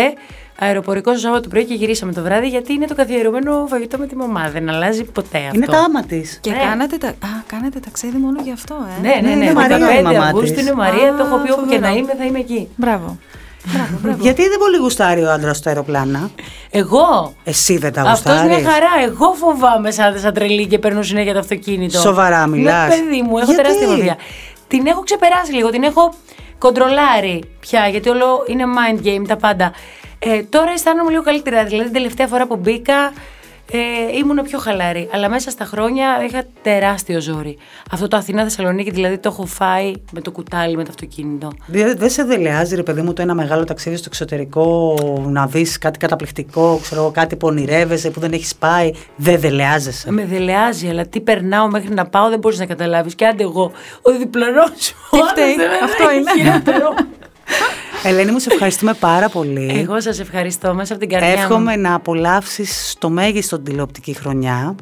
αεροπορικό στο Σάββατο πρωί και γυρίσαμε το βράδυ, γιατί είναι το καθιερωμένο φαγητό με τη μαμά. Δεν αλλάζει ποτέ αυτό. Είναι τα άμα της. Και ναι. κάνατε τα... Α, κάνετε ταξίδι μόνο γι' αυτό, ε. Ναι, ναι, ναι. ναι, ναι. πέντε Αυγούστου είναι Μαρία, το έχω πει όπου και να είμαι, θα είμαι εκεί. Μπράβο. Μπράβο, μπράβο. Γιατί δεν πολύ γουστάρει ο άντρας στα αεροπλάνα? Εγώ. Εσύ δεν τα γουστάρεις? Αυτός μια χαρά. Εγώ φοβάμαι σαν, σαν τρελή και παίρνω συνέχεια το αυτοκίνητο. Σοβαρά μιλάς? Ναι, παιδί μου, έχω γιατί? τεράστια φοβία. Την έχω ξεπεράσει λίγο, την έχω κοντρολάρει πια, γιατί όλο είναι mind game τα πάντα. Ε, τώρα αισθάνομαι λίγο καλύτερα. Δηλαδή, την τελευταία φορά που μπήκα ε, ήμουν πιο χαλαρή. Αλλά μέσα στα χρόνια είχα τεράστιο ζόρι. Αυτό το Αθήνα-Θεσσαλονίκη, δηλαδή, το έχω φάει με το κουτάλι, με το αυτοκίνητο. Δεν δε σε δελεάζει, ρε παιδί μου, το ένα μεγάλο ταξίδι στο εξωτερικό, να δεις κάτι καταπληκτικό, ξέρω, κάτι που ονειρεύεσαι, που δεν έχεις πάει. Δεν δελεάζεσαι? Με δελεάζει, αλλά τι περνάω μέχρι να πάω δεν μπορείς να καταλάβεις. Και άντε εγώ, ο διπλανός μου. Αυτό είναι. Ελένη μου, σε ευχαριστούμε πάρα πολύ. Εγώ σας ευχαριστώ μέσα από την καρδιά μου. Εύχομαι να απολαύσεις στο μέγιστο την τηλεοπτική χρονιά,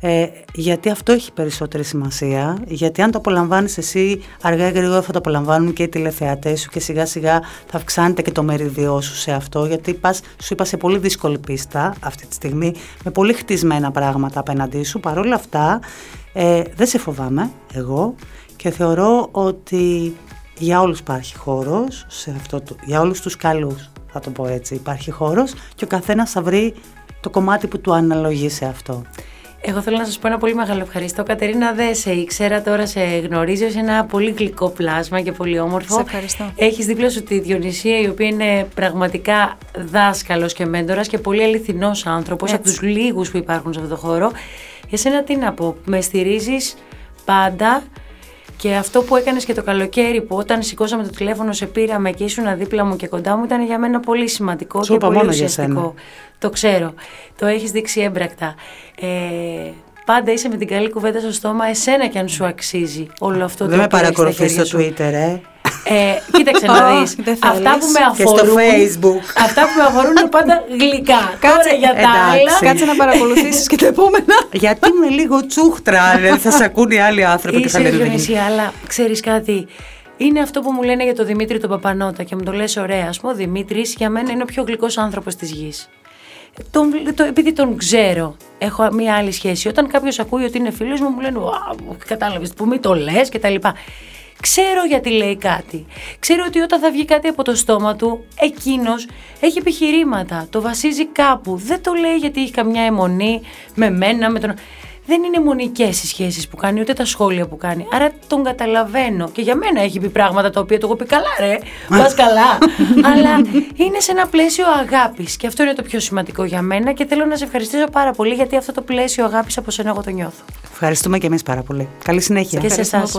ε, γιατί αυτό έχει περισσότερη σημασία. Γιατί αν το απολαμβάνεις εσύ, αργά ή γρήγορα θα το απολαμβάνουν και οι τηλεθεατές σου, και σιγά σιγά θα αυξάνεται και το μεριδιό σου σε αυτό. Γιατί πας, σου είπα, σε πολύ δύσκολη πίστα αυτή τη στιγμή, με πολύ χτισμένα πράγματα απέναντί σου. Παρ' όλα αυτά, ε, δεν σε φοβάμαι εγώ, και θεωρώ ότι για όλους υπάρχει χώρος, σε αυτό το, για όλους τους καλούς θα το πω έτσι, υπάρχει χώρος και ο καθένας θα βρει το κομμάτι που του αναλογεί σε αυτό. Εγώ θέλω να σας πω ένα πολύ μεγάλο ευχαριστώ. Κατερίνα, δεν σε ήξερα, τώρα σε γνωρίζω, είσαι ένα πολύ γλυκό πλάσμα και πολύ όμορφο. Σε ευχαριστώ. Έχεις δίπλα σου τη Διονυσία, η οποία είναι πραγματικά δάσκαλος και μέντορας και πολύ αληθινός άνθρωπος, από τους λίγους που υπάρχουν σε αυτό το χώρο. Εσένα τι να πω, με στηρίζεις πάντα. Και αυτό που έκανες και το καλοκαίρι, που όταν σηκώσαμε το τηλέφωνο, σε πήραμε και ήσουν δίπλα μου και κοντά μου, ήταν για μένα πολύ σημαντικό και πολύ ουσιαστικό. Το ξέρω. Το έχεις δείξει έμπρακτα. Ε, πάντα είσαι με την καλή κουβέντα στο στόμα, εσένα κι αν σου αξίζει όλο αυτό. Δεν το με παρακολουθείς στο Twitter, ε. Ε, κοίταξε να δεις. Αυτά που με αφορούν. Και στο Facebook. Αυτά που με αφορούν είναι πάντα γλυκά. Κάτσε για τα άλλα. Κάτσε να παρακολουθήσεις και τα επόμενα. Γιατί με λίγο τσούχτρα, δεν θα σε ακούν οι άλλοι άνθρωποι και θα λένε. Είσαι Διονυσία, αλλά ξέρεις κάτι. Είναι αυτό που μου λένε για τον Δημήτρη τον Παπανότα και μου το λες ωραία. Ας πούμε, ο Δημήτρης για μένα είναι ο πιο γλυκός άνθρωπος της γης. Τον, το, επειδή τον ξέρω, έχω μια άλλη σχέση. Όταν κάποιος ακούει ότι είναι φίλος μου, μου λένε κατάλαβες που μη το λες κτλ. Ξέρω γιατί λέει κάτι. Ξέρω ότι όταν θα βγει κάτι από το στόμα του, εκείνος έχει επιχειρήματα, το βασίζει κάπου. Δεν το λέει γιατί έχει καμιά αιμονή με μένα, με τον... Δεν είναι μονικές οι σχέσεις που κάνει, ούτε τα σχόλια που κάνει. Άρα τον καταλαβαίνω. Και για μένα έχει πει πράγματα τα οποία του έχω πει καλά, ρε. Πας καλά. Αλλά είναι σε ένα πλαίσιο αγάπης. Και αυτό είναι το πιο σημαντικό για μένα. Και θέλω να σε ευχαριστήσω πάρα πολύ, γιατί αυτό το πλαίσιο αγάπης από σένα εγώ το νιώθω. Ευχαριστούμε και εμείς πάρα πολύ. Καλή συνέχεια. Και σε εσάς.